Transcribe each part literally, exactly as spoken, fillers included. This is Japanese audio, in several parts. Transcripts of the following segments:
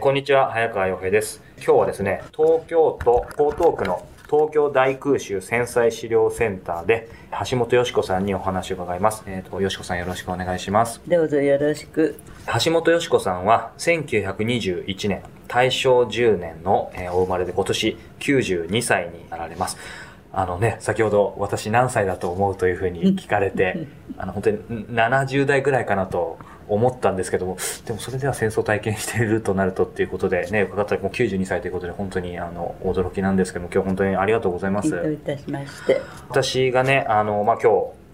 こんにちは、早川洋平です。今日はですね、東京都江東区の東京大空襲戦災資料センターで橋本佳子さんにお話を伺います。えっと、佳子さんよろしくお願いします。どうぞよろしく。橋本佳子さんはせんきゅうひゃくにじゅういちねん、大正じゅうねんのお生まれで今年きゅうじゅうにさいになられます。あのね、先ほど私何歳だと思うというふうに聞かれて、あの本当にななじゅうだいぐらいかなと思ったんですけども、でもそれでは戦争体験しているとなるとっていうことでね、伺ったらもうきゅうじゅうにさいということで本当にあの驚きなんですけども、今日本当にありがとうございます。どういたしまして。私がね、あのまあ今日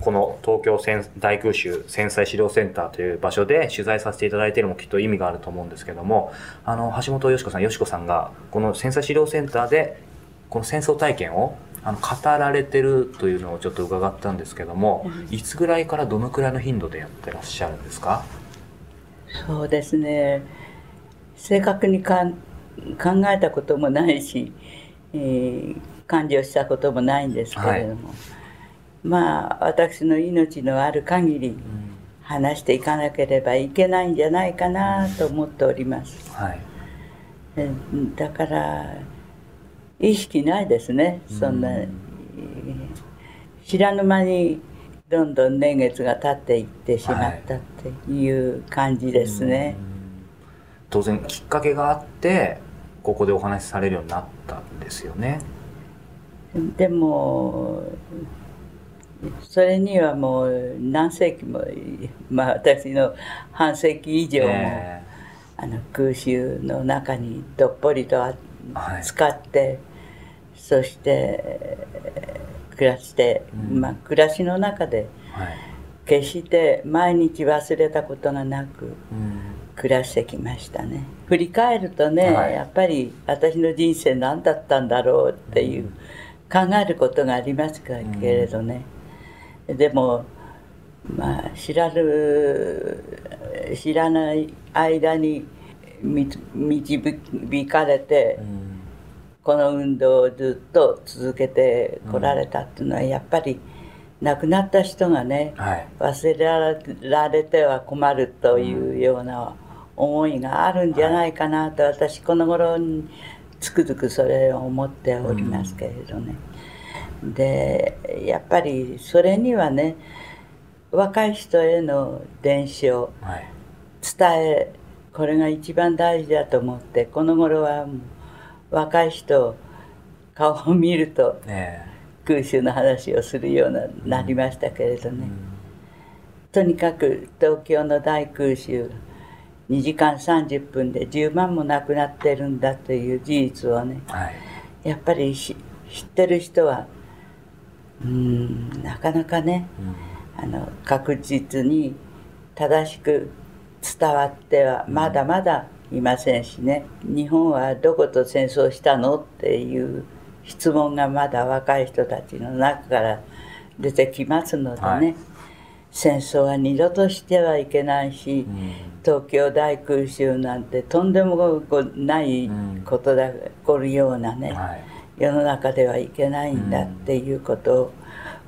この東京戦大空襲戦災資料センターという場所で取材させていただいているのもきっと意味があると思うんですけども、あの橋本佳子さん、佳子さんがこの戦災資料センターでこの戦争体験をあの語られてるというのをちょっと伺ったんですけども、いつぐらいからどのくらいの頻度でやってらっしゃるんですか？そうですね、正確にか考えたこともないし、えー、感じをしたこともないんですけれども、はい、まあ私の命のある限り、うん、話していかなければいけないんじゃないかなと思っております、はい、えだから意識ないですね、そんな、うん、知らぬ間にどんどん年月が経っていってしまったっていう感じですね、はい、当然きっかけがあってここでお話しされるようになったんですよね。でもそれにはもう何世紀も、まあ、私の半世紀以上も、えー、あの空襲の中にどっぷりとあって使って、はい、そして暮らして、うん、まあ暮らしの中で、はい、決して毎日忘れたことがなく、うん、暮らしてきましたね。振り返るとね、はい、やっぱり私の人生何だったんだろうっていう、うん、考えることがありますけれどね、うん、でもまあ知らぬ知らない間に導かれて、うん、この運動をずっと続けてこられたっていうのは、やっぱり亡くなった人がね、はい、忘れられては困るというような思いがあるんじゃないかなと、私この頃につくづくそれを思っておりますけれどね、うん、でやっぱりそれにはね、若い人への伝承、はい、伝えこれが一番大事だと思って、この頃は若い人顔を見ると空襲の話をするようになりましたけれどね、うんうん、とにかく東京の大空襲にじかんさんじゅっぷんでじゅうまんも亡くなってるんだという事実をね、はい、やっぱり知ってる人はうーんなかなかね、うん、あの確実に正しく伝わってはまだまだいませんしね、うん、日本はどこと戦争したのっていう質問がまだ若い人たちの中から出てきますのでね、はい、戦争は二度としてはいけないし、うん、東京大空襲なんてとんでもないことが起こるようなね、うんはい、世の中ではいけないんだっていうことを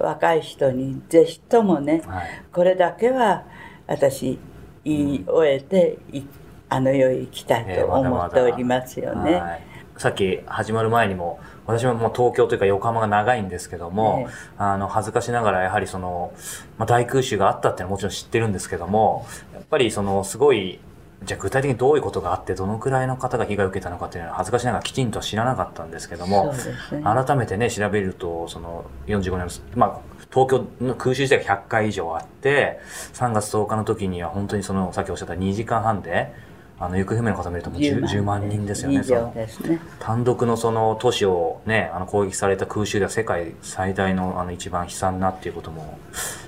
若い人にぜひともね、はい、これだけは私言い終えて、うん、あの世へ行きたいと思っておりますよね、まだまだ、はい、さっき始まる前にも私ももう東京というか横浜が長いんですけども、ね、あの恥ずかしながらやはりその、まあ、大空襲があったっていうのはもちろん知ってるんですけども、やっぱりそのすごいじゃあ具体的にどういうことがあってどのくらいの方が被害を受けたのかっていうのは恥ずかしながらきちんとは知らなかったんですけども、ね、改めてね調べるとそのよんじゅうごねんの、まあ、東京の空襲自体がひゃっかい以上あって、さんがつとおかの時には本当にそのさっきおっしゃったにじかんはんであの行方不明の方見るともう 10, じゅうまんにんですよね。その単独のその都市をねあの攻撃された空襲では世界最大 の, あの一番悲惨なっていうことも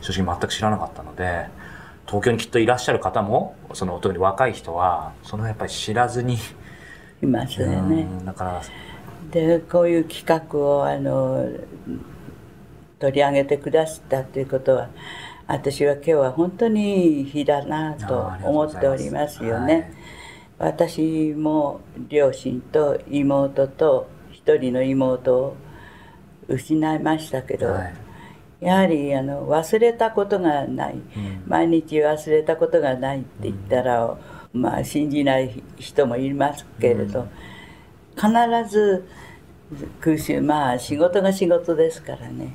正直全く知らなかったので、東京にきっといらっしゃる方もその特に若い人はそのやっぱり知らずにいますよね。だからでこういう企画をあの取り上げてくださったということは、私は今日は本当に日だなと思っておりますよね。はい、私も両親と妹と一人の妹を失いましたけど。はい、やはりあの忘れたことがない、うん、毎日忘れたことがないって言ったらまあ信じない人もいますけれど、うん、必ず空襲、まあ仕事が仕事ですからね、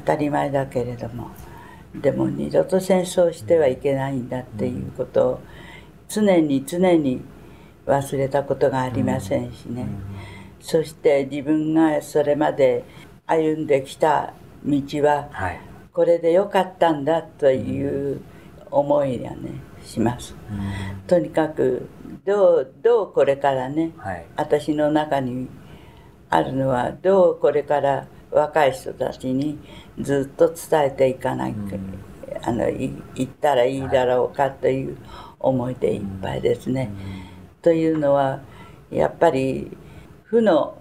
当たり前だけれども、でも二度と戦争してはいけないんだっていうことを常に常に忘れたことがありませんしね、うんうん、そして自分がそれまで歩んできた道は、はい、これでよかったんだという思いがねします、うん、とにかくどう、どうこれからね、はい、私の中にあるのはどうこれから若い人たちにずっと伝えていかない、うん、あのいったらいいだろうかという思いでいっぱいですね、うん、というのはやっぱり負の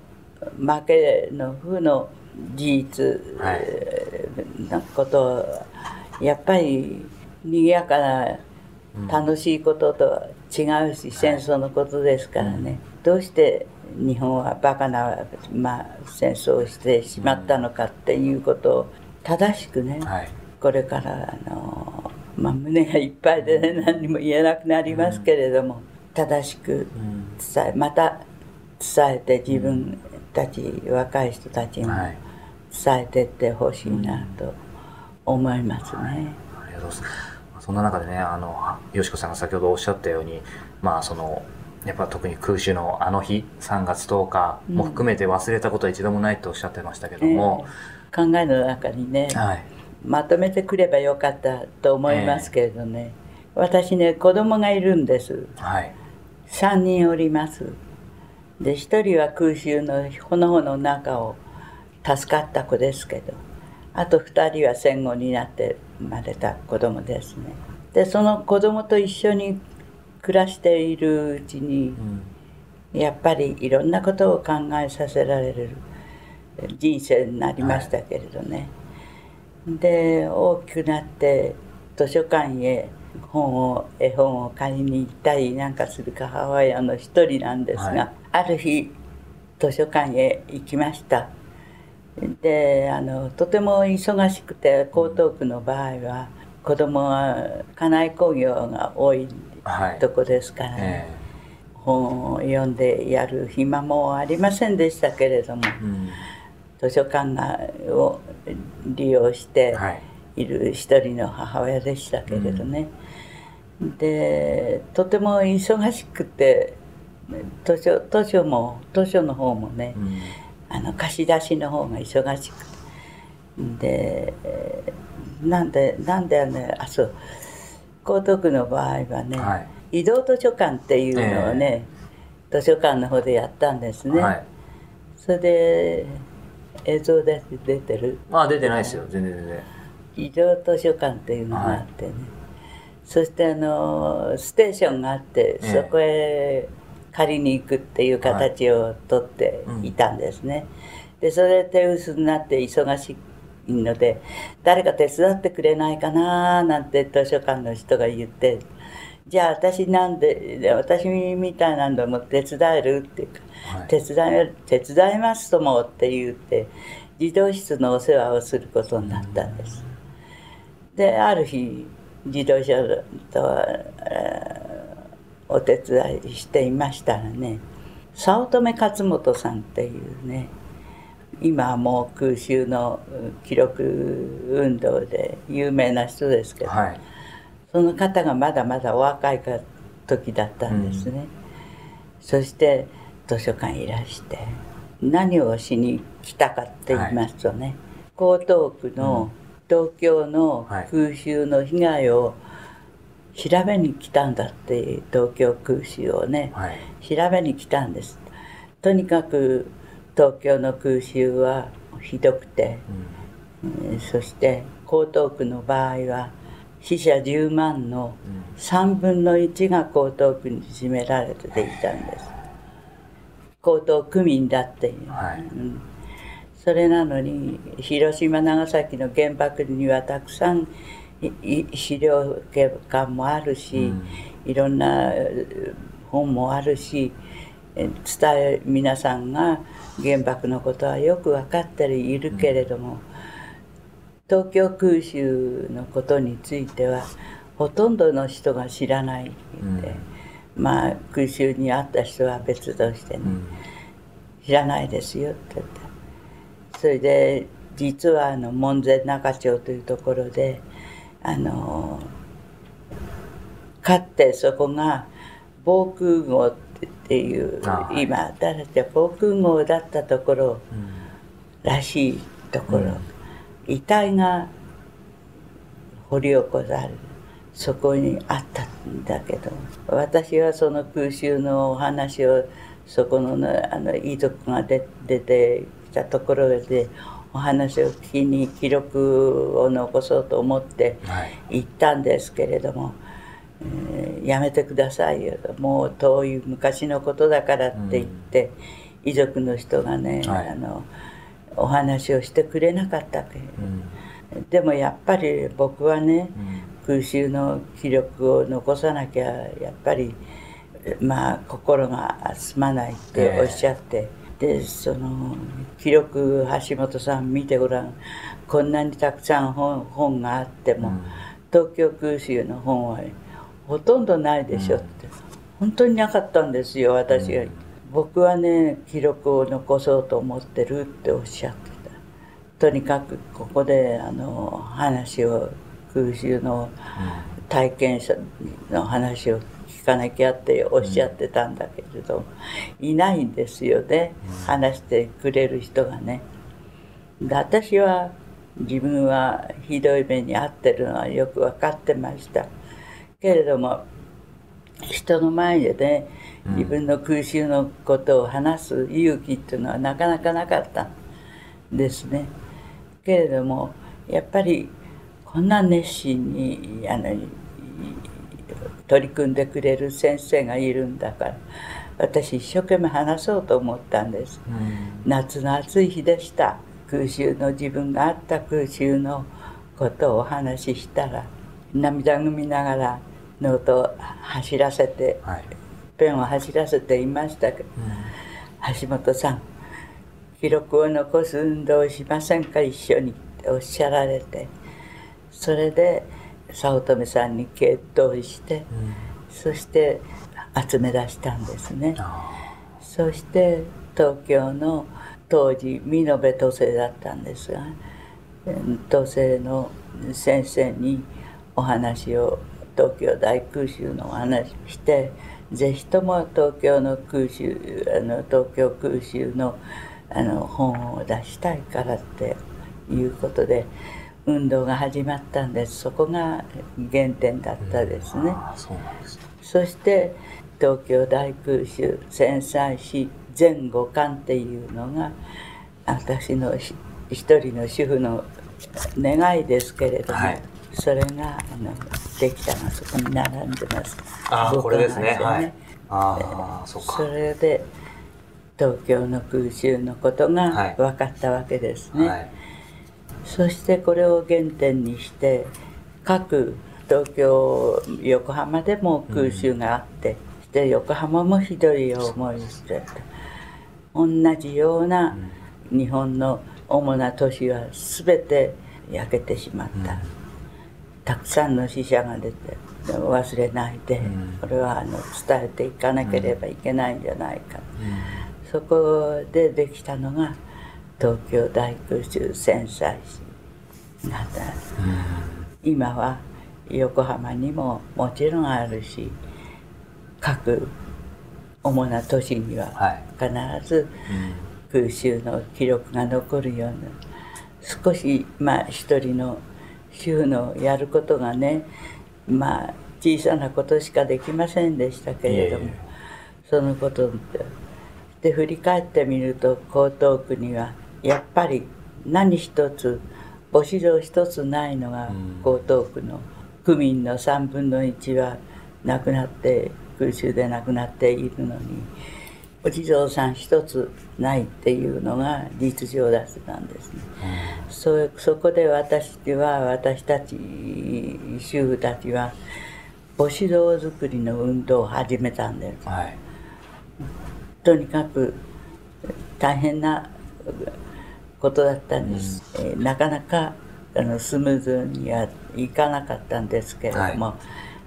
負けの負の事実のことを、はい、やっぱり賑やかな楽しいこととは違うし、うん、戦争のことですからね、はい、どうして日本はバカな、まあ、戦争をしてしまったのかっていうことを正しくね、はい、これからあの、まあ、胸がいっぱいで、ね、何も言えなくなりますけれども、うん、正しく伝えまた伝えて自分たち、うん、若い人たちにも伝えていってほしいなと思いますね、はい、ありがとうございます。そんな中でね、あのよしこさんが先ほどおっしゃったように、まあそのやっぱ特に空襲のあの日さんがつとおかも含めて忘れたことは一度もないとおっしゃってましたけども、うんえー、考えの中にね、はい、まとめてくればよかったと思いますけれどね、えー、私ね子供がいるんです、はい、さんにんおります。でひとりは空襲の炎の中を助かった子ですけど、あとふたりは戦後になって生まれた子供ですね。でその子供と一緒に暮らしているうちに、うん、やっぱりいろんなことを考えさせられる人生になりましたけれどね、はい、で大きくなって図書館へ本を絵本を買いに行ったりなんかする母親の一人なんですが、はい、ある日図書館へ行きました。であのとても忙しくて、江東区の場合は子供は家内工業が多いとこですから、ねはいえー、本を読んでやる暇もありませんでしたけれども、うん、図書館を利用している一人の母親でしたけれどね、うん、でとても忙しくて図書、図書も図書の方もね、うんあの貸し出しの方が忙しくて、でなんでなんでねあそう江東区の場合はね、はい、移動図書館っていうのをね、えー、図書館の方でやったんですね、はい、それで映像で出てるまあ出てないですよ全然全然移動図書館っていうのがあってね、はい、そしてあのステーションがあって、えー、そこへ借りに行くっていう形をとっていたんですね、はいうん、でそれ手薄になって忙しいので誰か手伝ってくれないかななんて図書館の人が言って、じゃあ私なんで私みたいなのも手伝えるっていうか、はい、手伝え、手伝いますともって言って児童室のお世話をすることになったんです、うん、である日児童室とはお手伝いしていましたらね、早乙女勝元さんっていうね、今はもう空襲の記録運動で有名な人ですけど、はい、その方がまだまだお若い時だったんですね、うん、そして図書館いらして何をしに来たかって言いますとね、はい、江東区の東京の空襲の被害を調べに来たんだって東京空襲をね、はい、調べに来たんです。とにかく東京の空襲はひどくて、うんえー、そして江東区の場合は死者じゅうまんのさんぶんのいちが江東区に占められていたんです、うん、江東区民だっていう、はいうん、それなのに広島長崎の原爆にはたくさん資料館もあるし、うん、いろんな本もあるし、伝え皆さんが原爆のことはよく分かっているけれども、うん、東京空襲のことについてはほとんどの人が知らないって、うん、まあ空襲にあった人は別としてね、うん、知らないですよって言って、それで実はあの門前仲町というところであのかつてそこが防空壕っていう今誰か防空壕だったところらしいところ、うん、遺体が掘り起こされるそこにあったんだけど、私はその空襲のお話をそこの、ね、あの遺族が出てきたところでお話を聞きに記録を残そうと思って行ったんですけれども、はいえー、やめてくださいよと、もう遠い昔のことだからって言って、うん、遺族の人がね、はい、あのお話をしてくれなかったけど、うん、でもやっぱり僕はね、うん、空襲の記録を残さなきゃやっぱりまあ心が休まないっておっしゃって。えーでその記録橋本さん見てごらん、こんなにたくさん 本, 本があっても、うん、東京空襲の本はほとんどないでしょって、うん、本当になかったんですよ私が、うん、僕はね記録を残そうと思ってるっておっしゃってた。とにかくここであの話を空襲の体験者の話を聞かなきゃっておっしゃってたんだけれど、うん、いないんですよね、うん、話してくれる人がね。で私は自分はひどい目に遭ってるのはよく分かってましたけれども、人の前でね自分の空襲のことを話す勇気っていうのはなかなかなかったんですね。けれどもやっぱりこんな熱心にあの取り組んでくれる先生がいるんだから、私一生懸命話そうと思ったんです、うん、夏の暑い日でした。空襲の自分があった空襲のことをお話ししたら、涙ぐみながらノートを走らせて、はい、ペンを走らせていましたけど、うん、橋本さん記録を残す運動をしませんか一緒にっておっしゃられて、それで早乙女さんに傾倒して、うん、そして集め出したんですね。そして東京の当時美濃部都政だったんですが、都政の先生にお話を東京大空襲のお話をして、ぜひとも東京の空襲あの東京空襲のあの本を出したいからっていうことで。運動が始まったんです。そこが原点だったですね、うん、そうなんです。そして東京大空襲戦災史全ごかんっていうのが私の一人の主婦の願いですけれども、はい、それがあのできたのがそこに並んでます。ああこれですね、はい、ああそうか。それで東京の空襲のことが分かったわけですね、はいはい。そしてこれを原点にして各東京横浜でも空襲があって、うん、して横浜もひどい思いして同じような日本の主な都市は全て焼けてしまった、うん、たくさんの死者が出て忘れないで、うん、これはあの伝えていかなければいけないんじゃないか、うん、そこでできたのが東京大空襲戦災史なんだ、うん、今は横浜にももちろんあるし、各主な都市には必ず空襲の記録が残るような、少しまあ一人の主婦のやることがね、まあ小さなことしかできませんでしたけれども、いやいやそのことってで振り返ってみると、江東区にはやっぱり何一つ母子像一つないのが、江東区の区民のさんぶんのいちは亡くなって空襲で亡くなっているのにお地蔵さん一つないっていうのが実情だったんですね、うん、そ, そこで私は私たち主婦たちは母子像作りの運動を始めたんです、はい。とにかく大変なことだったんです、うんえー、なかなかあのスムーズにはいかなかったんですけれども、は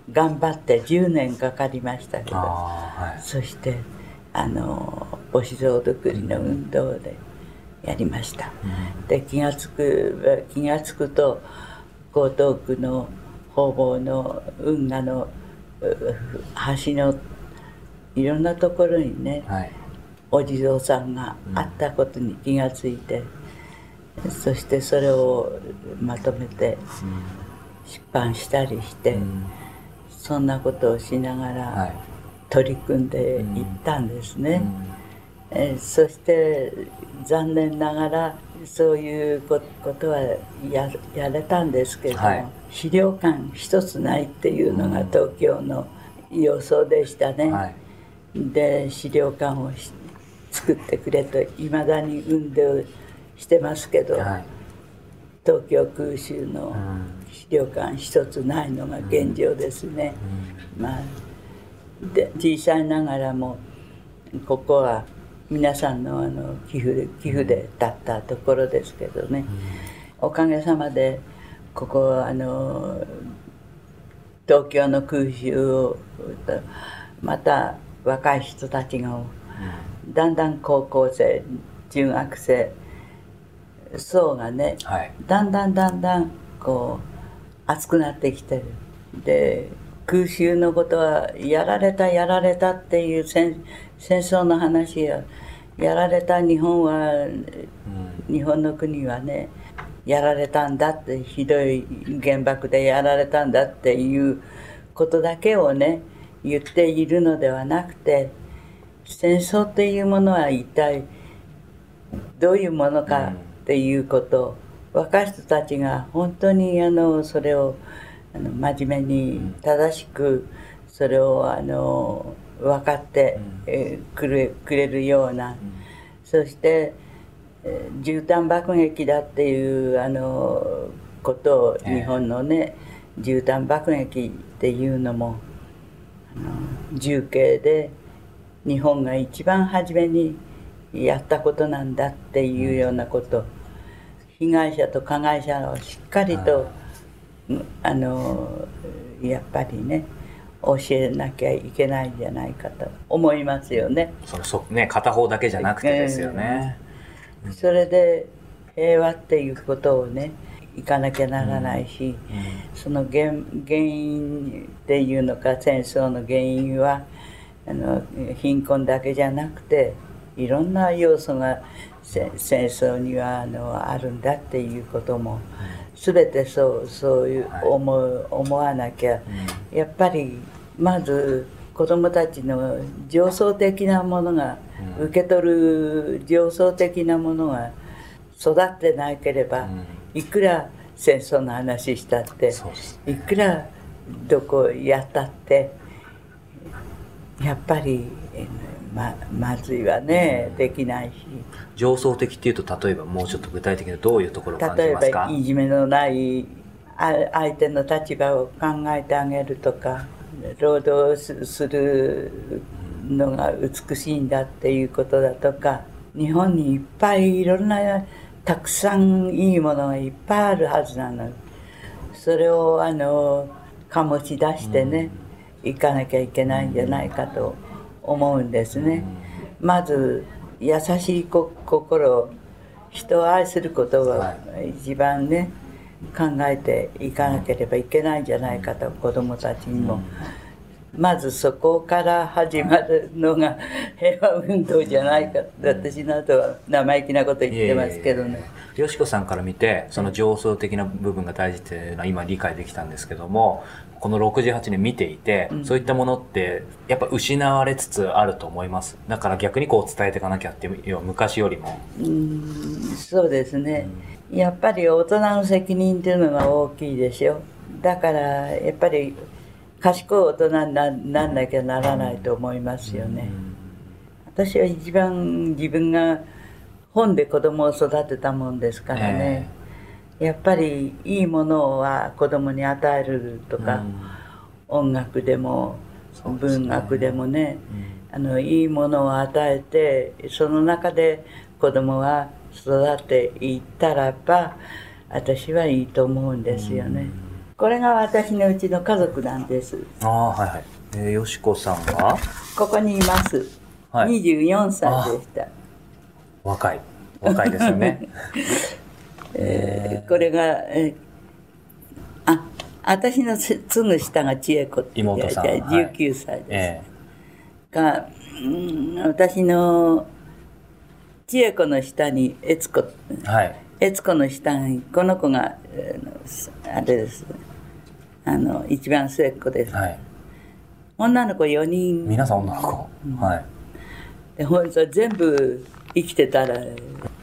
い、頑張ってじゅうねんかかりましたけど、はい、そしてあのお地蔵作りの運動でやりました、うん、で気がつく気がつくと江東区の方々の運河の橋のいろんなところにね、はい、お地蔵さんがあったことに気がついて、うん、そしてそれをまとめて出版したりして、うん、そんなことをしながら取り組んでいったんですね、はいうんうんえー、そして残念ながらそういうことは や, やれたんですけれども、はい、資料館一つないっていうのが東京の様相でしたね、はい、で資料館を作ってくれといまだに運動してますけど、はい、東京空襲の資料館一つないのが現状ですね、うんうんまあ、で小さいながらもここは皆さんのあの寄付で寄付で建ったところですけどね、うん、おかげさまでここあの東京の空襲をまた若い人たちが、うん、だんだん高校生中学生層がね、はい、だんだんだんだんこう熱くなってきてるで空襲のことはやられたやられたっていう戦戦争の話ややられた日本は、うん、日本の国はねやられたんだってひどい原爆でやられたんだっていうことだけをね言っているのではなくて戦争っていうものは一体どういうものかっていうこと、うん、若い人たちが本当にあのそれをあの真面目に正しくそれをあの分かって、えー、くれ、くれるような、うん、そして、えー、絨毯爆撃だっていうあのことを日本のね、えー、絨毯爆撃っていうのもあの重慶で日本が一番初めにやったことなんだっていうようなこと、うん、被害者と加害者をしっかりとあのやっぱりね教えなきゃいけないんじゃないかと思いますよね。そのそね片方だけじゃなくてですよね、うん、それで平和っていうことをねいかなきゃならないし、うんうん、その 原, 原因っていうのか戦争の原因はあの貧困だけじゃなくていろんな要素が戦争には あ, のあるんだっていうことも全てそう、そういう思う、思わなきゃ、うん、やっぱりまず子どもたちの情操的なものが、うん、受け取る情操的なものが育ってなければ、うん、いくら戦争の話したって、ね、いくらどこやったってやっぱり、ま、まずいはね、うん、できないし。情操的っていうと例えばもうちょっと具体的にどういうところを感じますか？例えばいじめのない相手の立場を考えてあげるとか労働するのが美しいんだっていうことだとか日本にいっぱいいろんなたくさんいいものがいっぱいあるはずなのそれをあの醸し出してね、うん、いかなきゃいけないんじゃないかと思うんですね、うん、まず優しいこ心人を愛することが一番ね、はい、考えていかなければいけないんじゃないかと、うん、子どもたちにも、うん、まずそこから始まるのが平和運動じゃないか、うん、私の後は生意気なこと言ってますけどね。よしこさんから見てその情操的な部分が大事っていうのは今理解できたんですけどもこのろくじゅうはちねん見ていて、うん、そういったものってやっぱ失われつつあると思います。だから逆にこう伝えていかなきゃっていう昔よりもうーんそうですね、うん、やっぱり大人の責任っていうのが大きいでしょ。だからやっぱり賢い大人に な, なんなきゃならないと思いますよね、うん、私は一番自分が本で子供を育てたもんですからね、えー、やっぱりいいものは子供に与えるとか、うん、音楽でも文学でもね、うん、あのいいものを与えてその中で子供が育っていったらば私はいいと思うんですよね。これが私のうちの家族なんです。ああ、はいはい。えー、よしこさんはここにいます。はい、にじゅうよんさいでした。若い。若いですよね。えー、これが、えー、あ、私のすぐ下が千恵子って妹さん、じゅうきゅうさいです。が、うん、私の千恵子の下に悦子、はい、悦子の下にこの子があれです。あの一番末っ子です。はい、女の子よにん。皆さん女の子。うん、はい。で本当全部生きてたら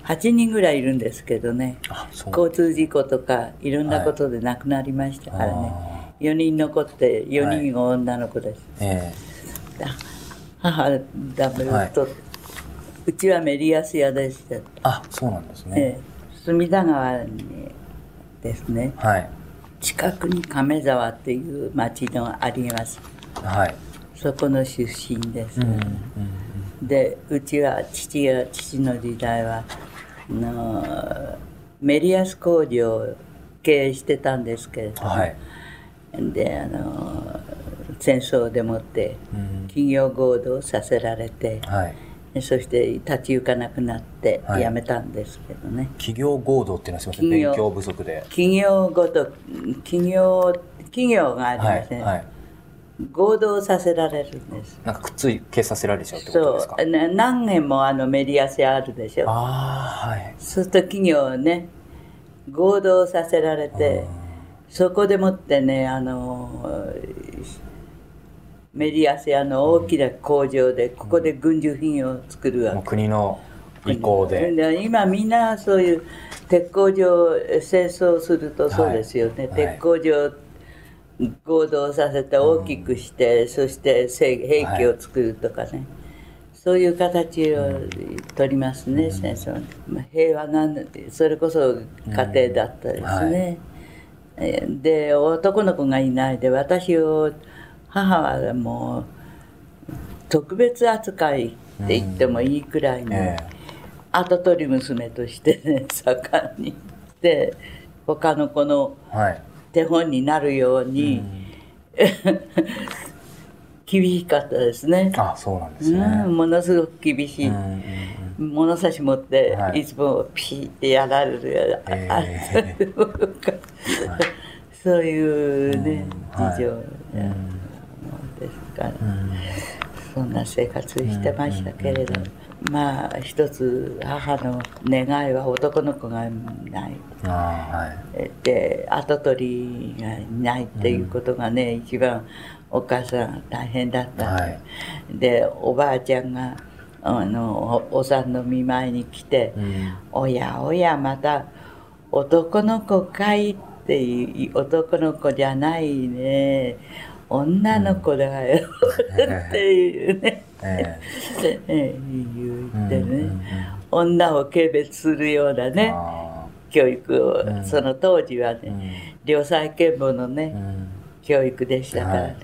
はちにんぐらいいるんですけどね。交通事故とかいろんなことで亡くなりましたからね、はい、よにん残ってよにんが女の子です、はい、えー、母ダブルと、はい、うちはメリヤス屋でした。あ、そうなんですね、えー、隅田川にですね、はい、近くに亀沢っていう町のあります、はい、そこの出身です、うんうん。でうちは父が父の時代はのメリヤス工場を経営してたんですけれども、はい、であの戦争でもって企業合同をさせられて、うん、そして立ち行かなくなって辞めたんですけどね、はい、企業合同っていうのはすみません、勉強不足で企業ごと企業企業がありません、はいはい、合同させられるんです。なんかくっつけさせられちゃうってことですか。そう、何軒もあのメリヤスあるでしょ。ああ、はい。そうすると企業をね合同させられて、そこでもってねあのメリヤスの大きな工場で、うん、ここで軍需品を作るわけ、もう国の意向で、うん、今みんなそういう鉄工場、戦争するとそうですよね、はい、鉄工場合同させて大きくして、うん、そして兵器を作るとかね、はい、そういう形を取りますね、うん、戦争、まあ、平和がそれこそ家庭だったですね、うん、はい。で男の子がいないで私を母はもう特別扱いって言ってもいいくらいの、うん、えー、跡取り娘として、ね、盛んにで他の子の、はい、手本になるように、うん、厳しかったですね。あ、そうなんですね、うん、ものすごく厳しい、うんうん、物差し持って、はい、いつもピシッてやられるやら、えー、そういうね、うん、事情ですから、うん、そんな生活してましたけれど、うんうんうん、まあ一つ母の願いは男の子がない、あ、はい、で跡取りがいないっていうことがね、うん、一番お母さん大変だった、はい、でおばあちゃんがあの お, お産の見舞いに来て、うん、おやおやまた男の子かいって男の子じゃないね女の子だよ、うん、っていうね、えーえー、言ってね、うんうんうん、女を軽蔑するようなね教育を、うん、その当時はね、うん、良妻賢母のね、うん、教育でしたからね、はい、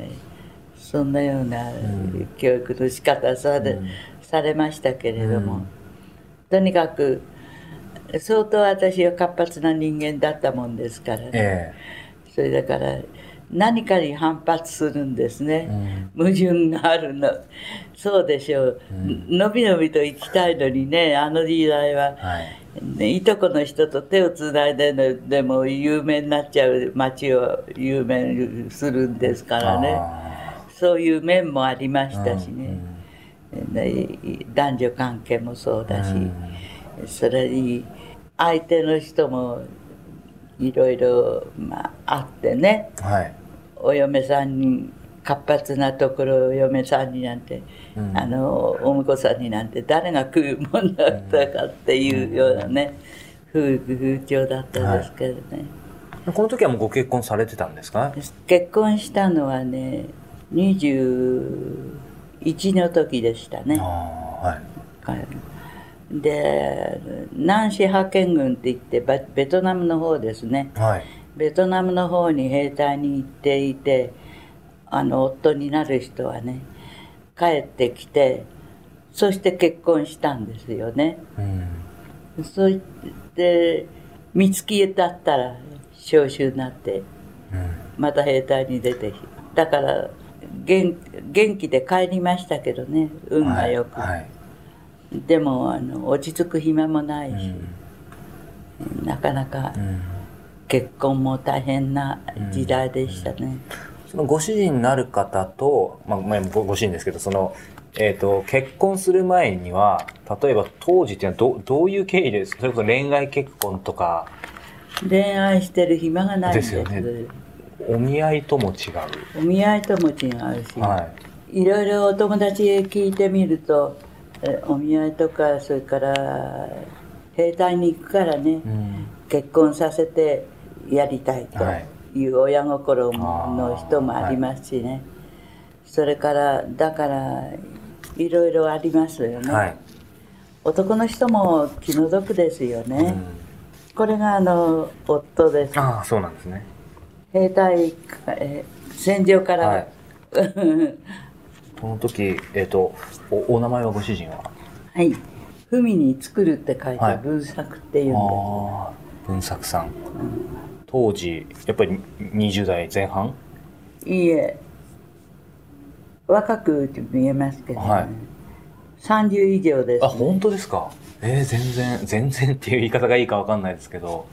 そんなような教育の仕方され、うん、されましたけれども、うん、とにかく相当私は活発な人間だったもんですからね、えー、それだから何かに反発するんですね、うん、矛盾があるの。そうでしょう、うん、のびのびと生きたいのにね、あの時代は、はい、いとこの人と手をつないで、ね、でも有名になっちゃう町を有名にするんですからね、そういう面もありましたしね、うんうん、男女関係もそうだし、うん、それに相手の人もいろいろあってね、はい、お嫁さんに活発なところを嫁さんになんて、うん、あのお婿さんになんて誰が食うもんだったかっていうようなね、うん、風潮だったんですけどね、はい、この時はもうご結婚されてたんですか。結婚したのはねにじゅういちの時でしたね。あ、はい、で南支派遣軍っていってベトナムの方ですね、はい、ベトナムの方に兵隊に行っていて、あの夫になる人はね帰ってきて、そして結婚したんですよね、うん、そして三月だったら召集になって、また兵隊に出て、だから元気で帰りましたけどね、運がよく。はいはい、でもあの落ち着く暇もないし、うん、なかなか結婚も大変な時代でしたね。うんうん、そのご主人になる方と、まあ、前もご主人ですけど、その、えーと、結婚する前には、例えば当時っていうのは ど, どういう経緯ですか？それこそ恋愛結婚とか。恋愛してる暇がないんです。ですよね。お見合いとも違う。お見合いとも違うし、はい、いろいろお友達へ聞いてみると、お見合いとか、それから兵隊に行くからね、うん、結婚させてやりたいという親心の人もありますしね、はい、それからだからいろいろありますよね、はい、男の人も気の毒ですよね、うん、これがあの夫です。ああ、そうなんですね。兵隊え戦場から、はい、この時、えーと、お, お名前はご主人ははい、文に作るって書いて文作っていうんです、はい。あ、文作さん、うん、当時やっぱりにじゅうだいぜんはん？いいえ、若く見えますけど、ね、はい、さんじゅういじょうです、ね。あ、本当ですか。えー、全然全然っていう言い方がいいかわかんないですけど、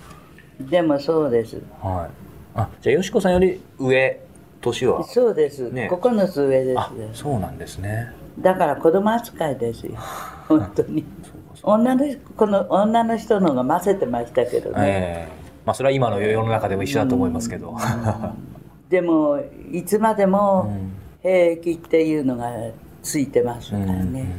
でもそうです、はい。あ、じゃあよしこさんより上、年は。そうです、ね、ここのつ上です。あ、そうなんですね。だから子供扱いですよ、本当に。女のこの女の人の方が混ぜてましたけどね、えー、まあそれは今の世の中でも一緒だと思いますけど、うん、でもいつまでも兵役っていうのがついてますからね、うんうん、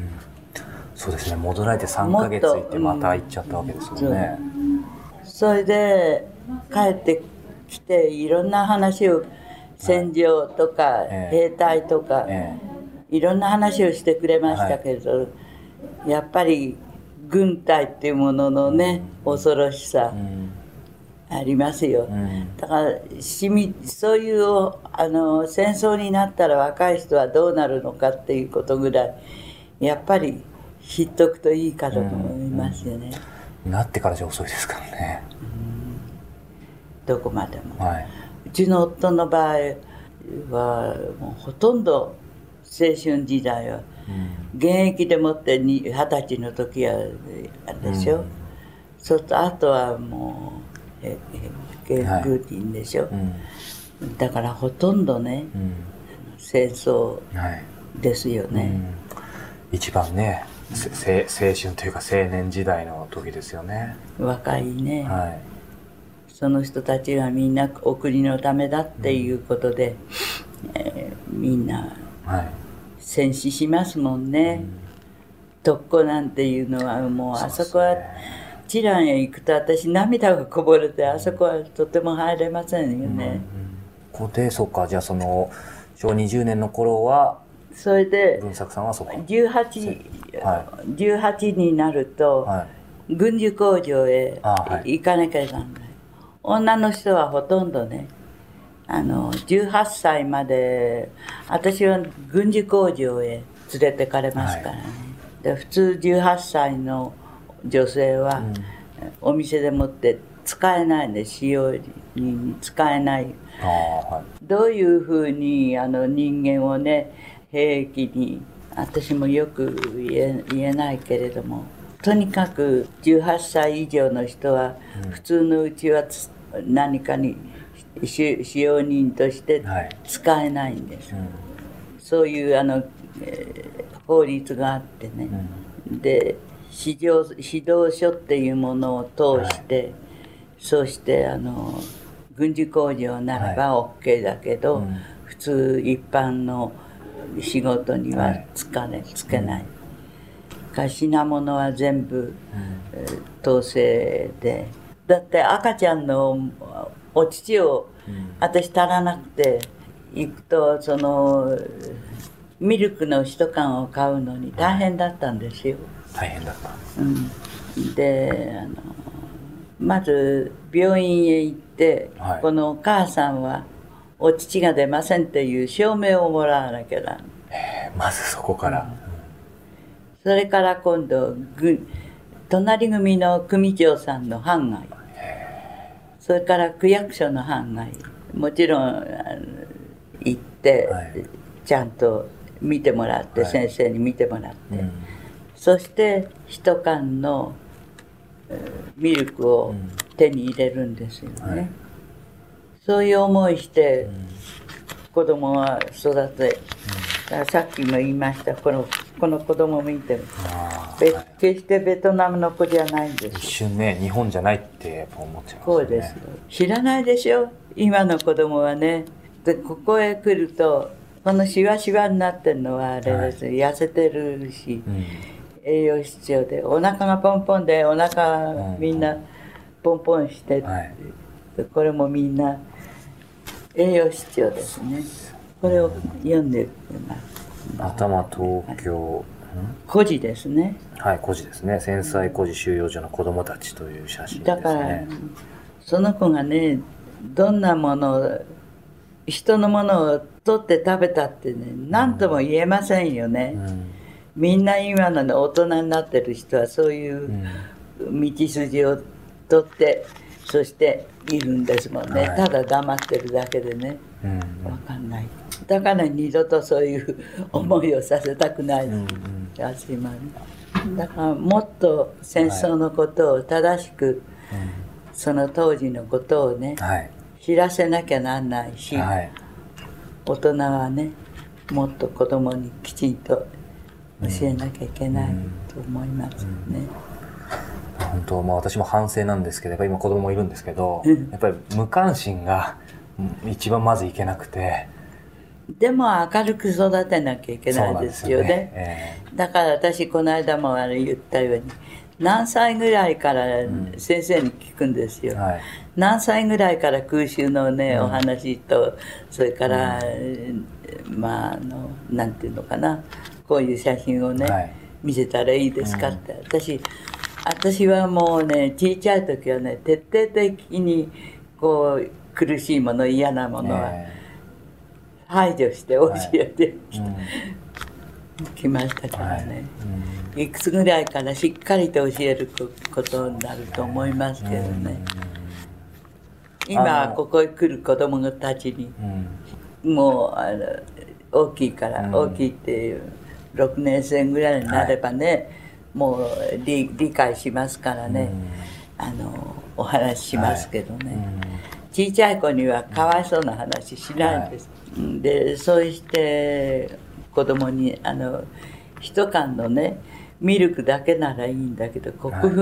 そうですね。戻られてさんかげつ行ってまた行っちゃったわけですよね、うん、そ, それで帰ってきていろんな話を、戦場とか兵隊とか、えー、いろんな話をしてくれましたけど、はい、やっぱり軍隊っていうもののね、うん、恐ろしさ、うん、ありますよ、うん、だからしみそういうあの戦争になったら若い人はどうなるのかっていうことぐらいやっぱり知っとくといいかと思いますよね、うんうん、なってからじゃ遅いですからね、うん、どこまでも、はい。うちの夫の場合はもうほとんど青春時代は、うん、現役でもって二十歳の時はでしょ、うん、そっとあとはもう兵役人でしょ、はい、うん、だからほとんどね、うん、戦争ですよね、はい、うん、一番ね、せ青春というか青年時代の時ですよね。若いね、はい、その人たちがみんなお国のためだっていうことで、うん、えー、みんな戦死しますもんね、はい、うん、特攻なんていうのはもうあそこは知覧へ行くと私涙がこぼれて、あそこはとても入れませんよね、うんうん、ここで。そうか、じゃあそのしょうにじゅうねんの頃はそれで文作さんはそこ 18,、はい、じゅうはちになると、はい、軍需工場へ行かなきゃいけない。女の人はほとんどね、あのじゅうはっさいまで私は軍需工場へ連れてかれますからね、はい、で普通じゅうはっさいの女性は、うん、お店でもって使えないんで、使用に使えない、あ、はい、どういうふうにあの人間をね兵役に、私もよく言え、言えないけれども、とにかくじゅうはっさい以上の人は普通のうちはつ、うん、何かに使用人として使えないんです、はい、うん、そういうあの、えー、法律があってね、うん、で指導、指導書っていうものを通して、はい、そうしてあの軍需工場ならば OK だけど、はい、うん、普通一般の仕事にはつかね、つけない、うん、品物は全部、うん、統制で、だって赤ちゃんのお乳を、うん、私足らなくて行くとそのミルクの一缶を買うのに大変だったんですよ、はい、大変だった、うん、であのまず病院へ行って、はい、このお母さんはお乳が出ませんっていう証明をもらわなきゃな、へえ、まずそこから、うん、それから今度隣組の組長さんの班がそれから区役所の班がもちろん行って、はい、ちゃんと見てもらって、はい、先生に見てもらって、うん、そして一缶のミルクを手に入れるんですよね、はい、そういう思いして子供は育て、うん、さっきも言いましたこの、この子供を見てる決してベトナムの子じゃないんです。一瞬ね、日本じゃないってやっぱ思っちゃいますね。そうです。知らないでしょ今の子供はね。でここへ来るとこのシワシワになってるのはあれです、はい、痩せてるし、うん、栄養必要でお腹がポンポンでお腹みんなポンポンして、うんうん、これもみんな栄養必要ですね。これを読んでます。頭東京、孤児ですね。はい、孤児ですね。戦災孤児収容所の子どもたちという写真ですね。だからその子がね、どんなもの人のものを取って食べたってね、何とも言えませんよね。うん、みんな今の大人になってる人はそういう道筋を取って、うん、そしているんですもんね。はい、ただ黙ってるだけでね、うんうん、分かんない。だから二度とそういう思いをさせたくないです。うんうん、だからもっと戦争のことを正しく、はい、その当時のことをね、はい、知らせなきゃなんないし、はい、大人はねもっと子供にきちんと教えなきゃいけないと思いますね。うんうんうん、本当、まあ、私も反省なんですけど、やっぱ今子供もいるんですけど、うん、やっぱり無関心が一番まずいけなくて。でも明るく育てなきゃいけないですよね。ねえー、だから私この間も言ったように何歳ぐらいから先生に聞くんですよ、うんはい、何歳ぐらいから空襲のね、うん、お話とそれから、うん、まああのなんていうのかなこういう写真をね、はい、見せたらいいですかって、うん、私私はもうね小さい時はね徹底的にこう苦しいもの嫌なものは、えー排除して教えてきた、はいうん、来ましたからね、はいうん、いくつぐらいからしっかりと教えることになると思いますけどね、うん、今ここへ来る子どもたちに、うん、もうあの大きいから、うん、大きいっていうろくねん生ぐらいになればね、はい、もう 理, 理解しますからね、うん、あのお話ししますけどね、はいうん、小さい子にはかわいそうな話しないんです、はいでそうして子供にあの一缶のねミルクだけならいいんだけど国粉、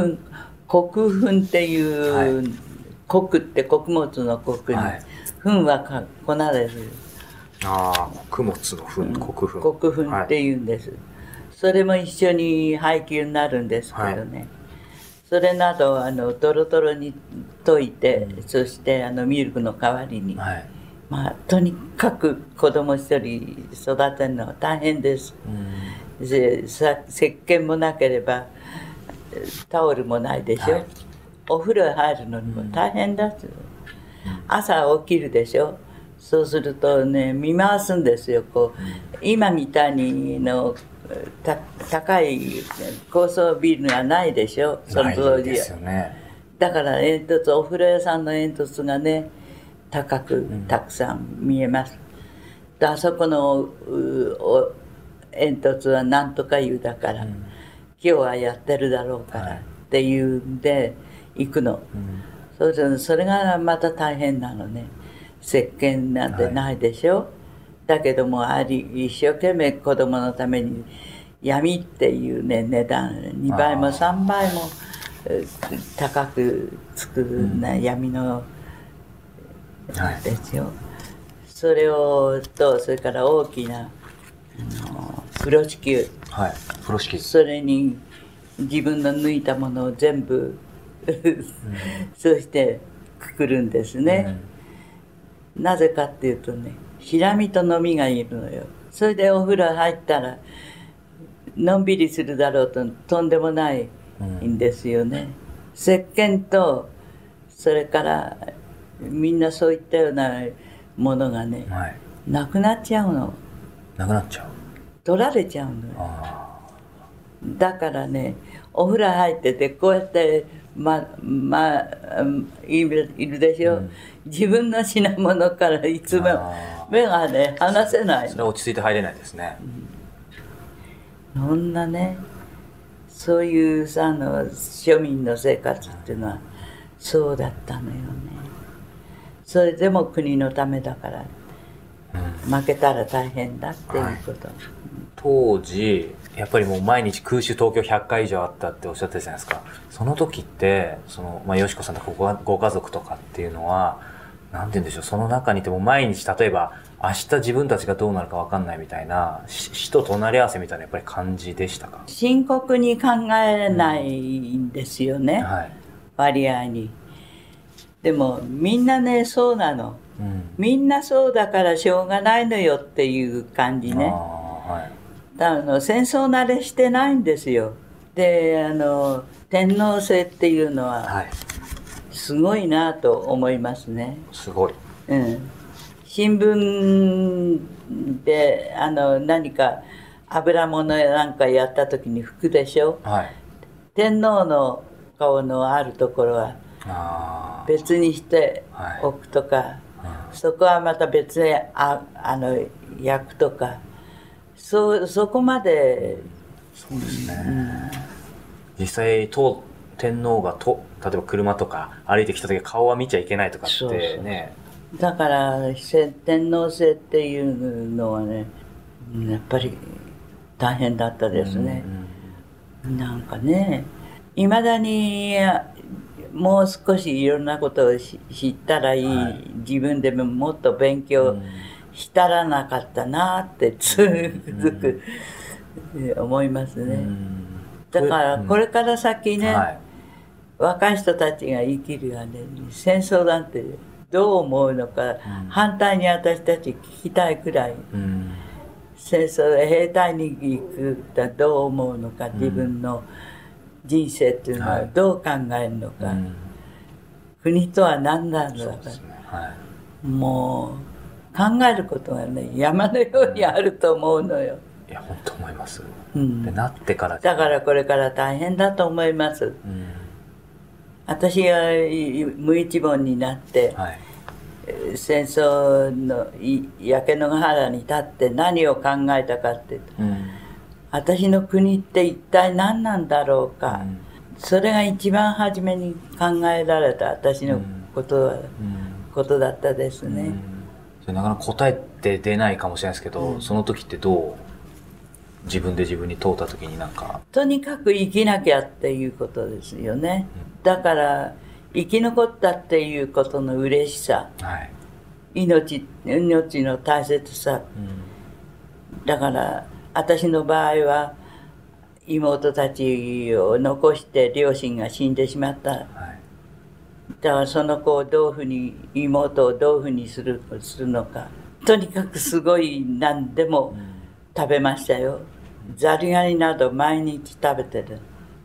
はい、国粉っていう、はい、国って穀物の国に、はい、粉は粉です。ああ穀物の粉、うん、国粉国粉っていうんです、はい、それも一緒に配給になるんですけどね、はい、それなどあのトロトロに溶いて、うん、そしてあのミルクの代わりに。はいまあ、とにかく子供一人育てるのは大変です、うん、でさ石鹸もなければタオルもないでしょ、はい、お風呂へ入るのにも大変だ、うん、朝起きるでしょそうするとね見回すんですよこう今みたいにのた高い高層ビルがないでしょその当時は、ね、だから煙突お風呂屋さんの煙突がね高くたくさん見えます、うん、であそこの煙突はなんとか湯だから、うん、今日はやってるだろうから、はい、っていうんで行くの、うん、そうするとそれがまた大変なのね石鹸なんてないでしょ、はい、だけどもあり一生懸命子供のために闇っていうね値段にばいもさんばいも高く作るな、うん、闇のですよはい、それをとそれから大きなあの風呂敷、はい、風呂敷それに自分の抜いたものを全部、うん、そしてくくるんですね、うん、なぜかっていうとねヒラミとノミがいるのよそれでお風呂入ったらのんびりするだろうととんでもないんですよね、うん、石鹸とそれからみんなそういったようなものがね、はい、なくなっちゃうのなくなっちゃう取られちゃうのよだからね、お風呂入っててこうやって、まま、いるでしょ、うん、自分の品物からいつも目がね離せない。それは落ち着いて入れないですね、うん、そんなね、そういうさの庶民の生活っていうのはそうだったのよね。それでも国のためだから、うん、負けたら大変だっていうこと、はい、当時やっぱりもう毎日空襲東京ひゃっかい以上あったっておっしゃってたじゃないですか。その時ってその、まあ、よしこさんとか ご, ご家族とかっていうのは何て言うんでしょう、その中にいても毎日例えば明日自分たちがどうなるか分かんないみたいな死と隣り合わせみたいなやっぱり感じでしたか。深刻に考えないんですよね、うん、はい、割合に。でもみんなねそうなの、うん、みんなそうだからしょうがないのよっていう感じね。あ、はい、あの戦争慣れしてないんですよ。で、あの天皇制っていうのはすごいなと思いますね。すごい、うん、新聞であの何か油物なんかやった時に拭くでしょ、はい、天皇の顔のあるところは別にしておくとか、はい、そこはまた別にああの焼くとか、そ, そこまで、そうですね、うん、実際と天皇がと例えば車とか歩いてきた時顔は見ちゃいけないとかってね。そうそうだから天皇制っていうのはねやっぱり大変だったですね、うんうん、なんかねいまだにもう少しいろんなことを知ったらいい、はい、自分でももっと勉強、うん、浸らなかったなってつくづく思いますね。だからこれから先ね、うん、はい、若い人たちが生きるように戦争なんてどう思うのか、うん、反対に私たち聞きたいくらい、うん、戦争で兵隊に行くとどう思うのか、自分の人生っていうのはどう考えるのか、はい、国とは何なのか、そうですね、はい、もう考えることがね山のようにあると思うのよ。いや本当思います、うん、でなってからだからこれから大変だと思います、うん、私が無一文になって、はい、戦争の焼け野原に立って何を考えたかって、うん、私の国って一体何なんだろうか、うん、それが一番初めに考えられた私のこと、うん、ことだったですね、うん、なかなか答えって出ないかもしれないですけど、うん、その時ってどう自分で自分に問うた時になんかとにかく生きなきゃっていうことですよね、うん、だから生き残ったっていうことの嬉しさ、はい、命、命の大切さ、うん、だから私の場合は妹たちを残して両親が死んでしまった、はい、だからその子をどういうふうに妹をどういうふうにする、するのか、とにかくすごい何でも食べましたよ。ザリガニなど毎日食べてる、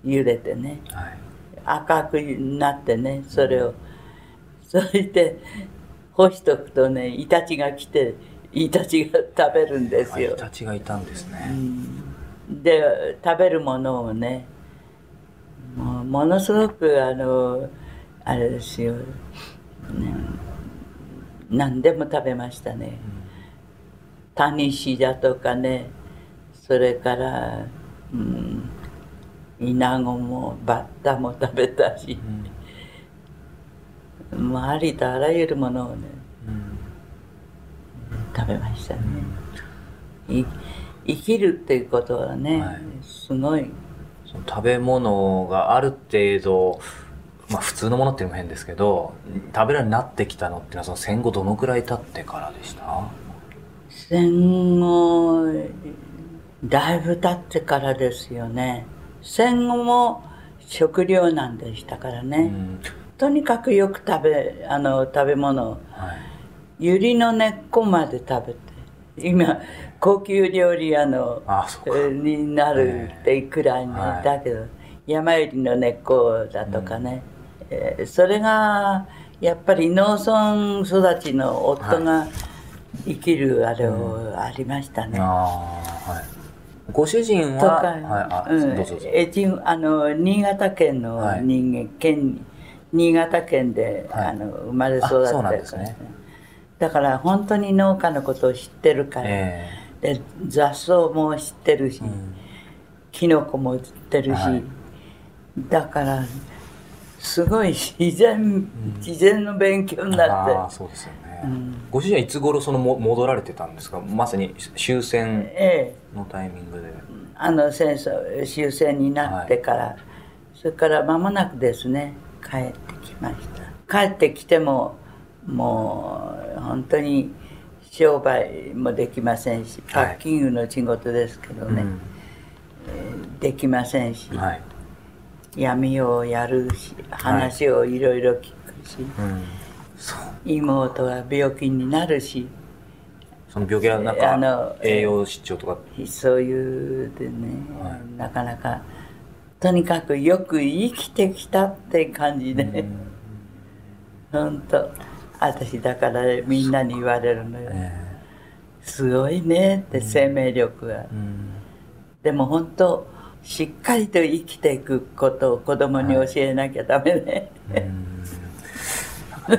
茹でてね、はい、赤くなってね、それをそれで干しとくとねイタチが来てイタチが食べるんですよ。イタチがいたんですね、うん、で食べるものをねもうものすごくあのあれですよ、ね、何でも食べましたね、うん、タニシだとかね、それから、うん、イナゴもバッタも食べたし、うん、もうありとあらゆるものをね、うん、食べましたね、うん、い生きるっていうことはね、はい、すごいその食べ物がある程度まあ、普通のものっていうのも変ですけど食べるようになってきたのっていうのはその戦後どのくらい経ってからでした？戦後だいぶ経ってからですよね。戦後も食糧難でしたからね、うん、とにかくよく食べあの食べ物、はい、ユリの根っこまで食べて今高級料理屋のああになるってくらい、ね、はい、だけど山ユリの根っこだとかね、うん、それがやっぱり農村育ちの夫が生きるあれをありましたね、はい、うん、あ、はご主人は、新潟県の人間、はい、県新潟県で、はい、あの生まれ育ってるから、ねね、だから本当に農家のことを知ってるから、えー、で雑草も知ってるし、うん、キノコも知ってるし、はい、だからすごい自然、うん、自然の勉強になって。あ、そうですよね、うん、ご主人はいつ頃そのも戻られてたんですか？まさに終戦のタイミングで、えー、あの戦争終戦になってから、はい、それから間もなくですね帰ってきました。帰ってきてももう本当に商売もできませんし、パッキングの仕事ですけどね、はい、うん、できませんし、はい、闇をやるし、話をいろいろ聞くし、はい、うん、妹は病気になるし、その病気はなんかあの栄養失調とかそういうでね、はい、なかなか。とにかくよく生きてきたって感じで、本当私だからみんなに言われるのよ、えー、すごいねって生命力が、うん、でも本当しっかりと生きていくことを子供に教えなきゃダメね、はい、うん、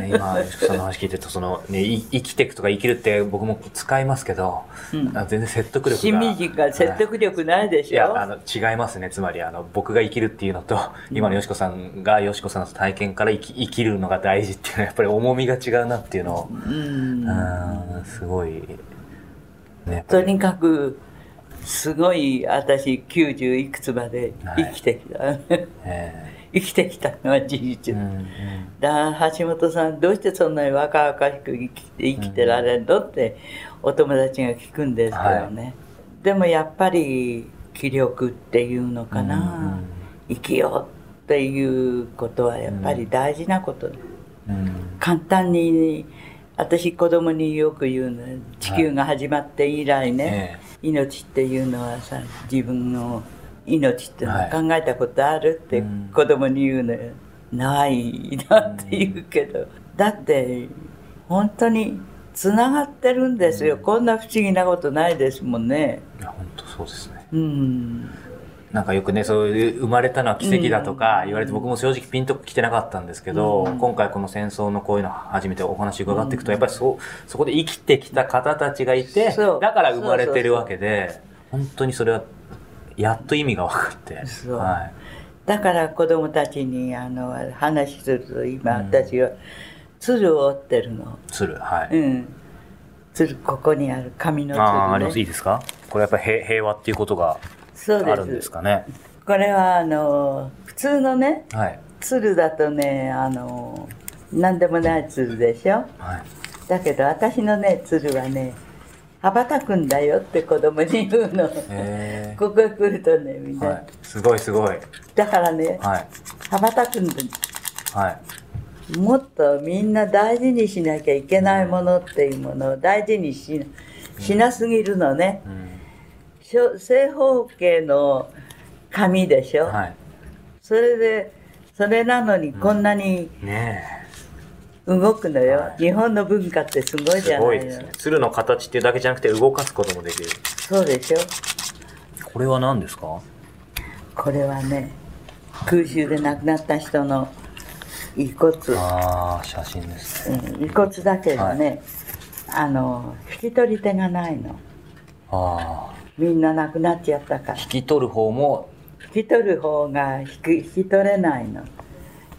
ね、今吉子さんの話聞いてるとその、ね、生きていくとか生きるって僕も使いますけど、うん、全然説得力が、しみじが説得力ないでしょ。いや、あの違いますね。つまりあの僕が生きるっていうのと今の吉子さんが吉子さんの体験から生き、生きるのが大事っていうのはやっぱり重みが違うなっていうのを、うん、あ、すごい、ね、とにかくすごい私きゅうじゅういくつまで生きてきた、はい、えー生きてきたのは事実、うんうん、だから橋本さんどうしてそんなに若々しく生きて、生きてられるのってお友達が聞くんですけどね、はい、でもやっぱり気力っていうのかな、うんうん、生きようっていうことはやっぱり大事なこと、うんうん、簡単に私子供によく言うのは地球が始まって以来ね、はい、命っていうのはさ自分の命っての考えたことあるって子供に言うのよ、はい、うん、ないなって言うけど、うん、だって本当につながってるんですよ、うん、こんな不思議なことないですもんね。いや本当そうですね、うん、なんかよくねそういう生まれたのは奇跡だとか言われて、うん、僕も正直ピンときてなかったんですけど、うん、今回この戦争のこういうの初めてお話伺っていくと、うん、やっぱり そ, そこで生きてきた方たちがいて、うん、だから生まれてるわけで、そうそうそうそう、本当にそれはやっと意味が分かって、はい、だから子供たちにあの話すると今私は鶴を折ってるの。鶴、はい、うん、鶴ここにある紙の鶴ね。あ、あります。いいですかこれ。やっぱり 平, 平和っていうことがあるんですかね。これはあの普通のね、はい、鶴だとねあの何でもない鶴でしょ、はい、だけど私のね鶴はね羽ばたくんだよって子供に言うの。ここへ来るとねみんな、はい、すごいすごい。だからね、はい、羽ばたくんだ、はい、もっとみんな大事にしなきゃいけないものっていうものを大事に し,、うん、しなすぎるのね、うん、正方形の紙でしょ、はい、それでそれなのにこんなに、うん、ねえ動くのよ、はい、日本の文化ってすごいじゃないですか、ね、鶴の形っていうだけじゃなくて動かすこともできる。そうでしょ。これは何ですか？これはね空襲で亡くなった人の遺骨。ああ、写真ですね、うん、遺骨だけどね、はい、あの引き取り手がないの。あ、みんな亡くなっちゃったから。引き取る方も引き取る方が引き、引き取れないの。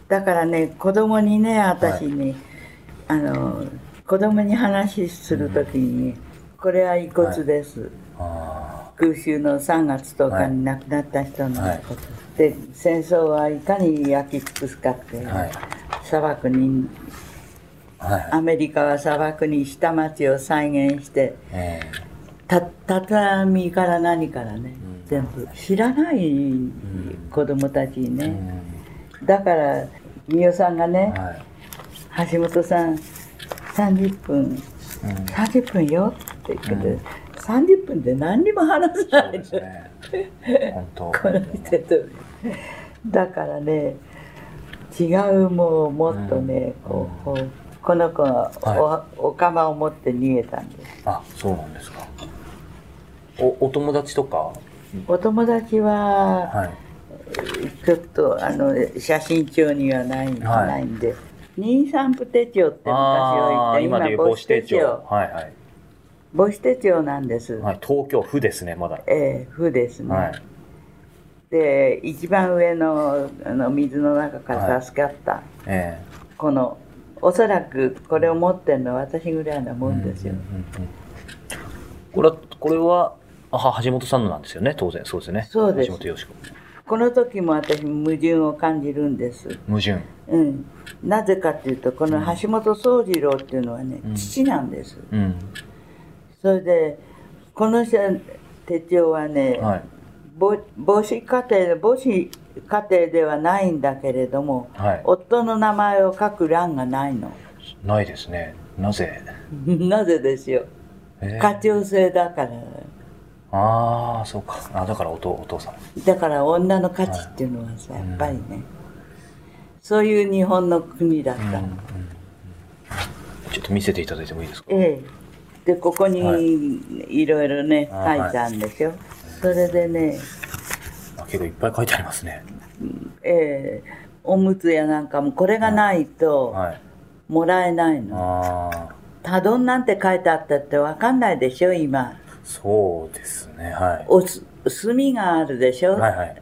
だからね子供にね私に、はい、あの子供に話するときに、うん、これは遺骨です、はい、あ、空襲のさんがつとおかに亡くなった人の遺骨、はい、で戦争はいかに焼き尽くすかって、はい、砂漠に、はい、アメリカは砂漠に下町を再現して、はい、た畳から何からね、うん、全部知らない子供たちにね、うんうん、だから美代さんがね、はい、橋本さんさんじゅっぷん、うん、さんじゅっぷんよって言って、うん、さんじゅっぷんで何にも話さないで、ね、本当この人とだからね違うもうもっとね、うん、こう、こう、この子はお、お釜を持って逃げたんです。あ、そうなんですか。お、お友達とかお友達は、はい、ちょっとあの写真中にはないんで、はい、任産婦手帳って昔は言って、今母子手帳、はいはい、母子手帳なんです、はい、東京府ですね、まだ、えー、府ですね、はい、で一番上 の, あの水の中から助かった、はい、えー、このおそらくこれを持ってるのは私ぐらいなもんですよ、うんうんうんうん、これは、これはあ橋本さんのなんですよね、当然そうですね、そうです、橋本よし子。この時も私矛盾を感じるんです。矛盾、うん、なぜかっていうとこの橋本宗次郎っていうのはね、うん、父なんです、うん、それでこの人手帳はね、はい、母子家庭母子家庭ではないんだけれども、はい、夫の名前を書く欄がないの。ないですね、なぜなぜですよ、えー、家長制だから。ああ、そうか。あ、だからお父、お父さん。だから女の価値っていうのはさ、はい、やっぱりね、うん、そういう日本の国だった、うんうん。ちょっと見せていただいてもいいですか。ええ。でここに、はい、いろいろね書いてあるんですよ、はい。それでね。結構いっぱい書いてありますね。ええ、おむつやなんかもこれがないと、はい、もらえないの。ああ。多丼なんて書いてあったって分かんないでしょ今。そうですね、はい、おす炭があるでしょ、はいはい、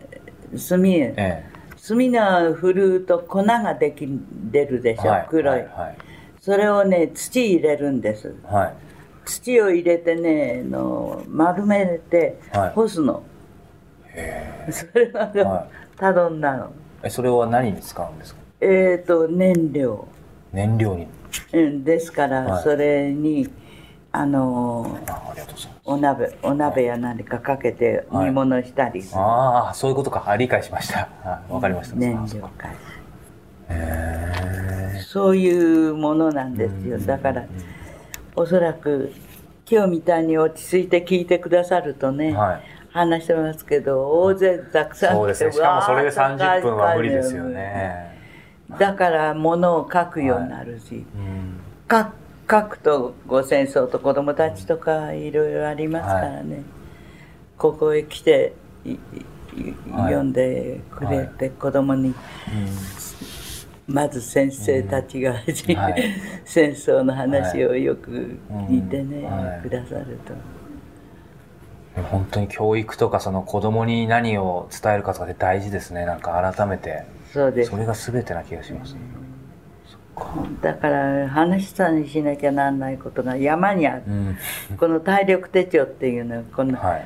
炭、ええ、炭の振るうと粉ができ出るでしょ、はい、黒い、はいはい、それをね土入れるんです、はい、土を入れてねの丸めて干すの、はい、へえ、それはでも、はい、たどんなの。えそれは何に使うんですか。えっと燃料燃料に、うん、ですから、はい、それにあのお鍋お鍋や何かかけて煮物したりする、はい、ああそういうことか、理解しました、わかりました、ね、へえ、そういうものなんですよ。だからおそらく今日みたいに落ち着いて聞いてくださるとね、はい、話してますけど大勢たくさん、そうですね、しかもそれでさんじゅっぷんは無理ですよね。だから物を書くようになるし、はい、うん、書くとご戦争と子どもたちとかいろいろありますからね、はい、ここへ来て読んでくれて、はい、子どもに、うん、まず先生たちが、うん、はい、戦争の話をよく聞いてね、はい、うん、はい、くださると本当に教育とかその子どもに何を伝えるかとかって大事ですね。なんか改めて そうです。それが全てな気がしますね、うん、だから話したにしなきゃなんないことが山にある、うん、この体力手帳っていうのはこの、は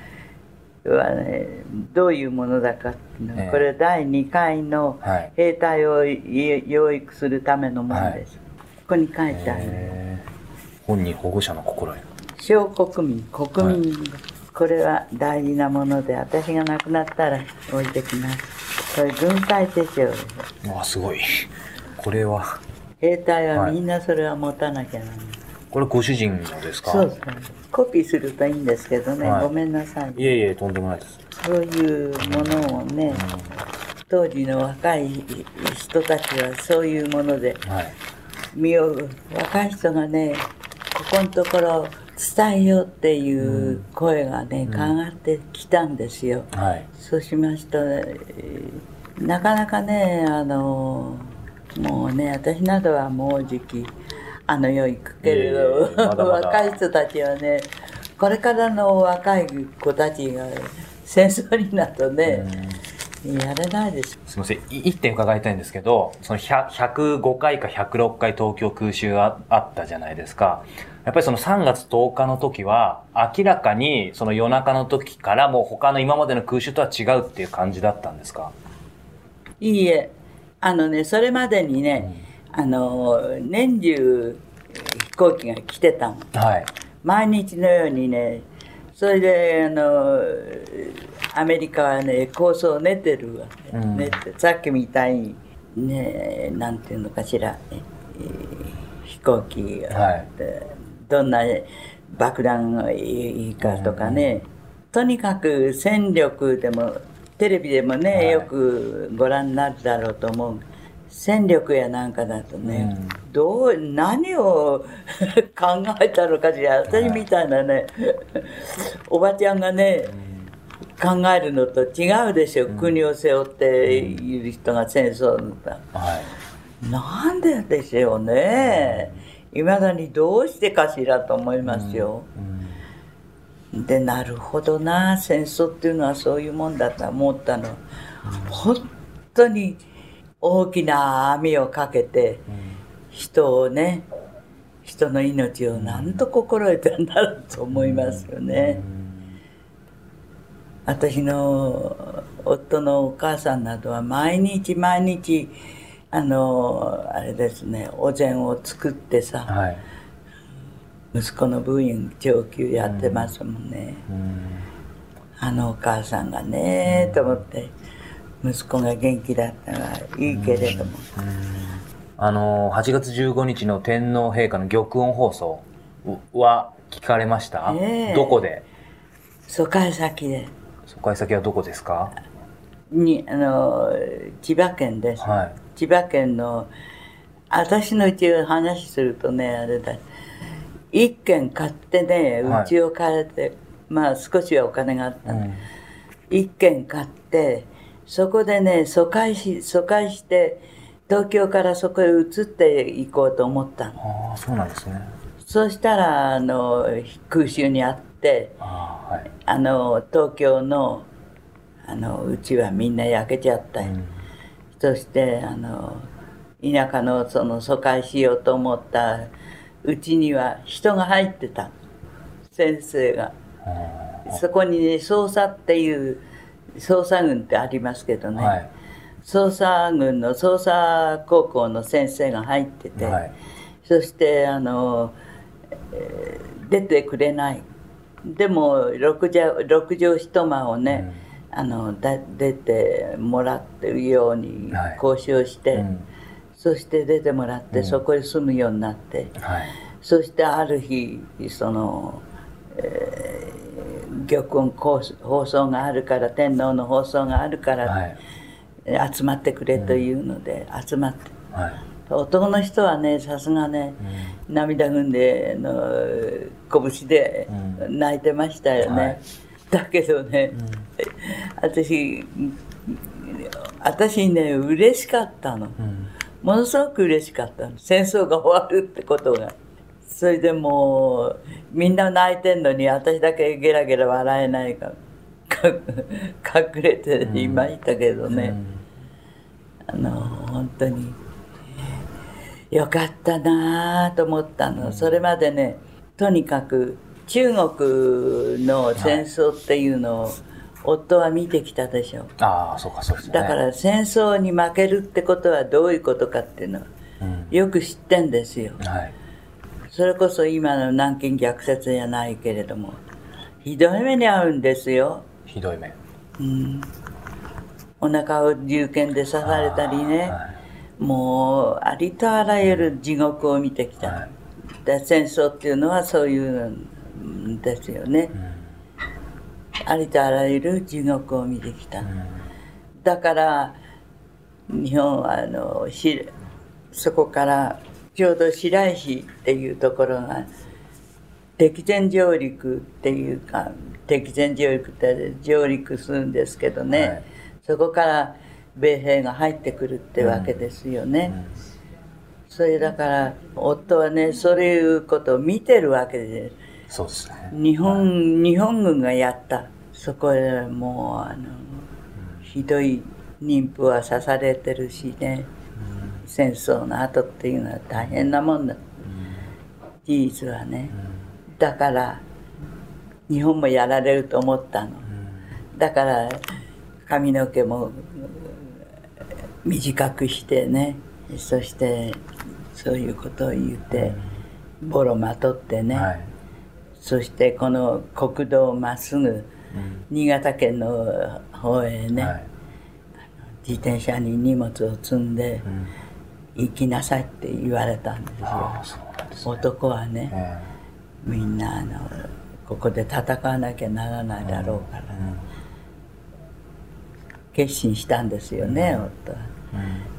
い、はね、どういうものだかっていうのは、えー、これだいにかいの兵隊を、はい、養育するためのものです、はい、ここに書いてある、えー、本人保護者の心得、小国民国民、はい、これは大事なもので私が亡くなったら置いてきます。これ軍隊手帳です。あ、すごい、これは兵隊はみんなそれは持たなきゃならない、はい、これご主人のですか。そうです、コピーするといいんですけどね、はい、ごめんなさい。いえいえ、とんでもないです。そういうものをね、うん、当時の若い人たちはそういうもので、はい、身を若い人がねここのところ伝えようっていう声がね、うん、上がってきたんですよ、うん、はい、そうしました、ね、なかなかねあのもうね、私などはもうじきあの世行くけれど、まだまだ若い人たちはね、これからの若い子たちが戦争になるとね、やれないです。すみません、いってん伺いたいんですけど、そのひゃくごかいかひゃくろっかい東京空襲があったじゃないですか。やっぱりそのさんがつとおかの時は明らかにその夜中の時からもう他の今までの空襲とは違うっていう感じだったんですか。いいえ、あのね、それまでにね、うん、あの年中飛行機が来てたの、はい、毎日のようにね。それであのアメリカはね構想を練ってるわけ、うん、練ってさっきみたいにね、なんていうのかしら、えー、飛行機が、はい、どんな爆弾がいいかとかね、うん、とにかく戦力でもテレビでもね、はい、よくご覧になるだろうと思う。戦力やなんかだとね、うん、どう何を考えたのかしら。私みたいなね、はい、おばちゃんがね、考えるのと違うでしょ、うん、国を背負っている人が戦争になった、はい、なんででしょうね、いま、うん、だにどうしてかしらと思いますよ、うんうん、でなるほどな、戦争っていうのはそういうもんだと思ったの、うん、本当に大きな網をかけて人をね、人の命をなんと心得たんだろうと思いますよね。私の夫のお母さんなどは毎日毎日あのあれですね、お膳を作ってさ、はい、息子の分院長給やってますもんね、うんうん、あのお母さんがね、うん、と思って息子が元気だったらいいけれども、うんうん、あのはちがつじゅうごにちの天皇陛下の玉音放送は聞かれました、えー、どこで？疎開先で。疎開先はどこですか？にあの千葉県です、はい、千葉県の私のうちを話するとねあれだ、一軒買ってね、うちを買えて、はい、まあ少しはお金があった、うん、一軒買ってそこでね、疎開し、疎開して東京からそこへ移っていこうと思ったの。ああ、そうなんですね。そうしたらあの空襲にあって、あー、はい、あの東京のあのうちはみんな焼けちゃった、うん、そしてあの田舎のその疎開しようと思ったうちには人が入ってた、先生が。そこにね、捜査っていう捜査軍ってありますけどね、はい、捜査軍の捜査高校の先生が入ってて、はい、そしてあの、えー、出てくれない。でもろくじょういちまんをね、うん、あのだ出てもらってるように交渉して、はい、うん、そして出てもらって、うん、そこへ住むようになって、はい、そしてある日その、えー玉音放送があるから、天皇の放送があるから、はい、集まってくれというので、うん、集まって、はい、男の人はねさすがね、うん、涙ぐんでの拳で泣いてましたよね、はい、だけどね、うん、私私ね嬉しかったの、うん、ものすごく嬉しかったの、戦争が終わるってことが。それでもうみんな泣いてんのに私だけゲラゲラ笑えないから、か隠れていましたけどね、うんうん、あの本当によかったなと思ったの、うん、それまでねとにかく中国の戦争っていうのを夫は見てきたでしょ、はい、ああそうかそうですね、だから戦争に負けるってことはどういうことかっていうのはよく知ってんですよ、うん、はい、それこそ今の南京虐殺じゃないけれどもひどい目に遭うんですよ、ひどい目、うん、お腹を銃剣で刺されたりね、はい、もうありとあらゆる地獄を見てきた、はい、で戦争っていうのはそういうんですよね、うん、ありとあらゆる地獄を見てきた、うん、だから日本はあのしそこからちょうど白石っていうところが敵前上陸っていうか、敵前上陸って上陸するんですけどね、はい、そこから米兵が入ってくるってわけですよね、うんうん、それだから夫はねそういうことを見てるわけで、そうですね、日本、はい、日本軍がやった、そこへもうあの、うん、ひどい妊婦は刺されてるしね、戦争の後っていうのは大変なもんだ、うん、事実はね、うん、だから日本もやられると思ったの、うん、だから髪の毛も短くしてね、そしてそういうことを言って、うん、ボロまとってね、はい、そしてこの国道をまっすぐ、うん、新潟県の方へね、はい、自転車に荷物を積んで、うん、行きなさいって言われたんですよ。ああ、そうなんですね。男はね、えー、みんなあのここで戦わなきゃならないだろうから、うんうん、決心したんですよね、うん、夫は、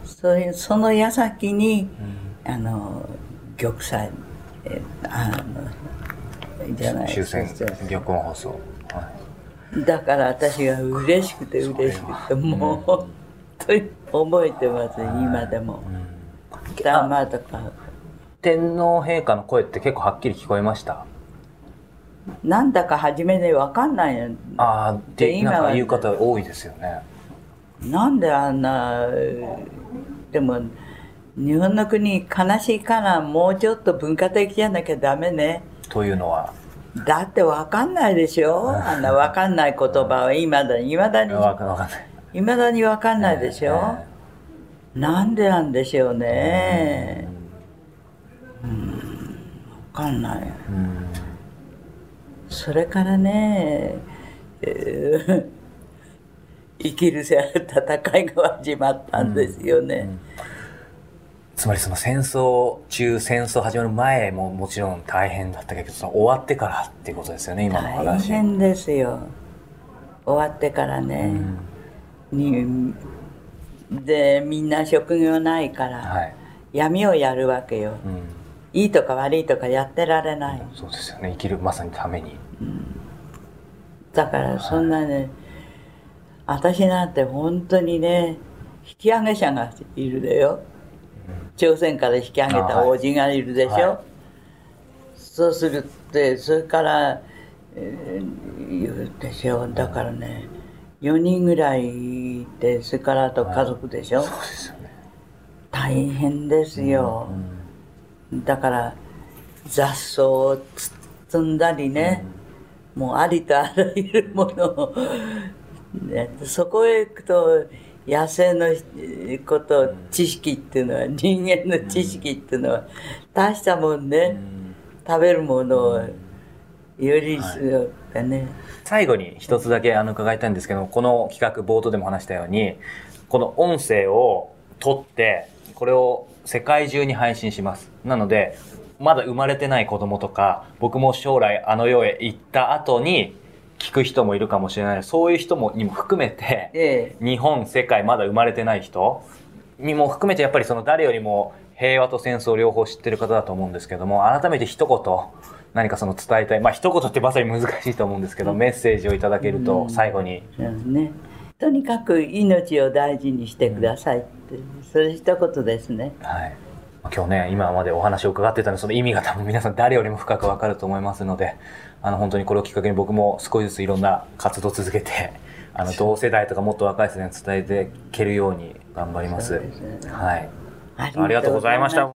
うん、それその矢先に、うん、あの玉砕、えー、あのじゃないですか、終戦玉音放送、はい、だから私が嬉しくて嬉しくて、もう本当に覚えてます今でも。たまとか天皇陛下の声って結構はっきり聞こえました？なんだか初めで分かんないの。ああ、で今は言う方多いですよね。なんであんな、でも日本の国悲しいから、もうちょっと文化的じゃなきゃダメね。というのはだって分かんないでしょ、あんな分かんない言葉は。いまだにいまだにいまだに分かんないでしょ、えー、なんでなんでしょうね。うん、分かんない。うん、それからね、えー、生きる戦いが始まったんですよね、うんうん、つまりその戦争中、戦争始まる前ももちろん大変だったけど、その終わってからっていうことですよね、今の話。大変ですよ、終わってからね、うん、にでみんな職業ないから、はい、闇をやるわけよ、うん、いいとか悪いとかやってられない、うん、そうですよね、生きるまさにために、うん、だからそんなね、はい、私なんて本当にね、引き上げ者がいるでよ、朝鮮から引き上げた王子がいるでしょ、はいはい、そうするってそれから、えー、言うでしょ。だからね、よにんぐらいいて、それからあと家族でしょ、はい、そうですよね、大変ですよ、うんうん、だから雑草を積んだりね、うん、もうありとあらゆるものをそこへ行くと野生のこと知識っていうのは、人間の知識っていうのは大したもんね、うん、食べるものをより強くてね、はい、最後に一つだけあの伺いたいんですけど、この企画冒頭でも話したように、この音声を撮ってこれを世界中に配信します。なのでまだ生まれてない子供とか、僕も将来あの世へ行った後に聞く人もいるかもしれない。そういう人もにも含めて、ええ、日本、世界、まだ生まれてない人にも含めて、やっぱりその誰よりも平和と戦争両方知ってる方だと思うんですけども、改めて一言何かその伝えたい、まあ一言ってまさに難しいと思うんですけど、うん、メッセージをいただけると最後に、うんね、とにかく命を大事にしてくださいって、うん、それ一言ですね、はい。今日ね、今までお話を伺ってたので、その意味が多分皆さん誰よりも深く分かると思いますので、あの本当にこれをきっかけに僕も少しずついろんな活動を続けて、あの同世代とかもっと若い世代に伝えていけるように頑張ります。はい、ありがとうございました。